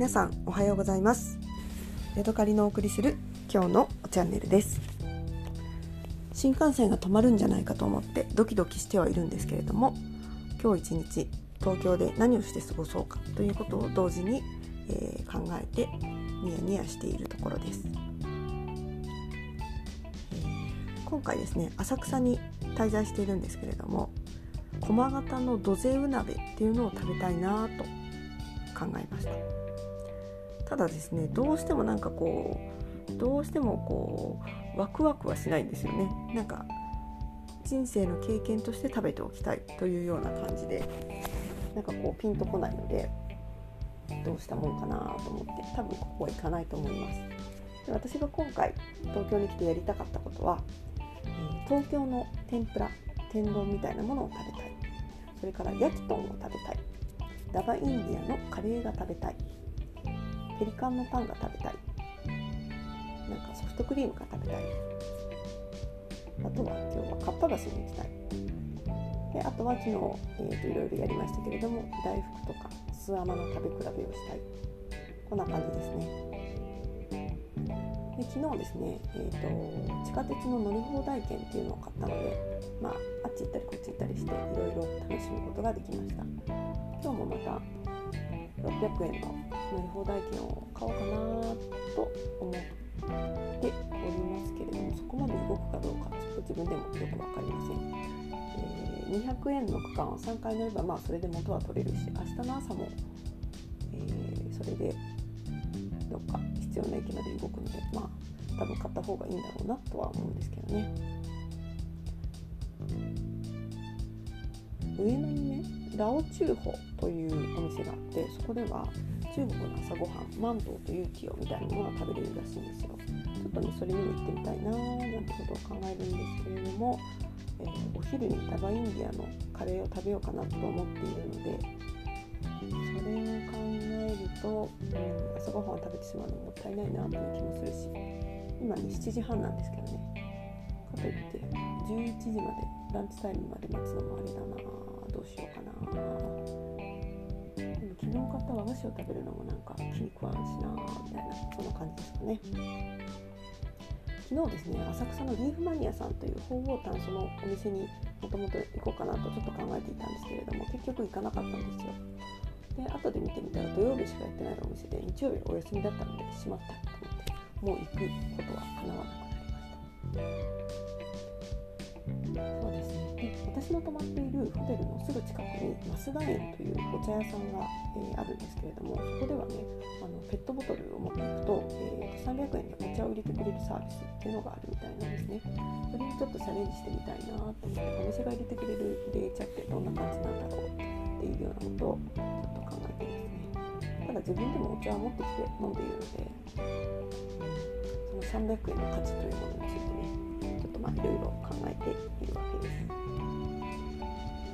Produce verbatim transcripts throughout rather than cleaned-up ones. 皆さんおはようございます。ヤドカリのお送りする今日のチャンネルです。新幹線が止まるんじゃないかと思ってドキドキしてはいるんですけれども、今日一日東京で何をして過ごそうかということを同時に、えー、考えてニヤニヤしているところです。今回ですね、浅草に滞在しているんですけれども、駒形の土手う鍋っていうのを食べたいなと考えました。ただですね、どうしてもなんかこうどうしてもこうワクワクはしないんですよね。なんか人生の経験として食べておきたいというような感じで、なんかこうピンとこないので、どうしたもんかなと思って、多分ここは行かないと思います。で、私が今回東京に来てやりたかったことは、東京の天ぷら、天丼みたいなものを食べたい。それから焼き豚を食べたい。ダバインディアのカレーが食べたい。ペリカンのパンが食べたい。なんかソフトクリームが食べたい。あとは今日はかっぱ橋に行きたい。で、あとは昨日、えーと、いろいろやりましたけれども、大福とかすあまの食べ比べをしたい。こんな感じですね。で、昨日ですね、えーと、地下鉄の乗り放題券っていうのを買ったので、まあ、あっち行ったりこっち行ったりしていろいろ楽しむことができました。今日もまたろっぴゃくえんの乗り放題券を買おうかなと思っておりますけれども、そこまで動くかどうかちょっと自分でもよくわかりません。えー、にひゃくえんの区間をさんかい乗れば、まあそれで元は取れるし、明日の朝も、えー、それでどっか必要な駅まで動くので、まあ多分買った方がいいんだろうなとは思うんですけどね。上野にね、ラオチューホというお店があって、そこでは中国の朝ごはん、マンボウとユーキヨみたいなものが食べれるらしいんですよ。ちょっとね、それ見に行ってみたいなーなんてことを考えるんですけれども、えー、お昼にダバインディアのカレーを食べようかなと思っているので、それを考えると、うん、朝ごはんを食べてしまうのもったいないなという気もするし、今ね、しちじはんなんですけどね、かといってじゅういちじまでランチタイムまで待つのもあれだなぁ、どうしようかな。でも昨日買った和菓子を食べるのもなんか気に食わんしなみたいな、そんな感じですかね。昨日ですね、浅草のリーフマニアさんという鳳凰炭素のお店にもともと行こうかなとちょっと考えていたんですけれども、結局行かなかったんですよ。で、後で見てみたら土曜日しかやってないお店で、日曜日お休みだったのでしまったと思って、もう行くことは叶わなくなりました。そうですね、私の泊まっているホテルのすぐ近くに増田園というお茶屋さんが、えー、あるんですけれども、そこではね、あのペットボトルを持っていくと、えー、さんびゃくえんでお茶を入れてくれるサービスっていうのがあるみたいなんですね。それにちょっとチャレンジしてみたいなと思って、お店が入れてくれる冷茶ってどんな感じなんだろうっていうようなことをちょっと考えてますね。ただ自分でもお茶を持ってきて飲んでいるので、そのさんびゃくえんの価値というものについてね、ちょっとまあいろいろ考えているわけです。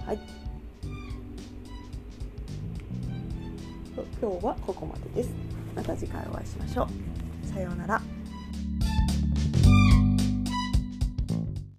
はい、今日はここまでです。また次回お会いしましょう。さようなら。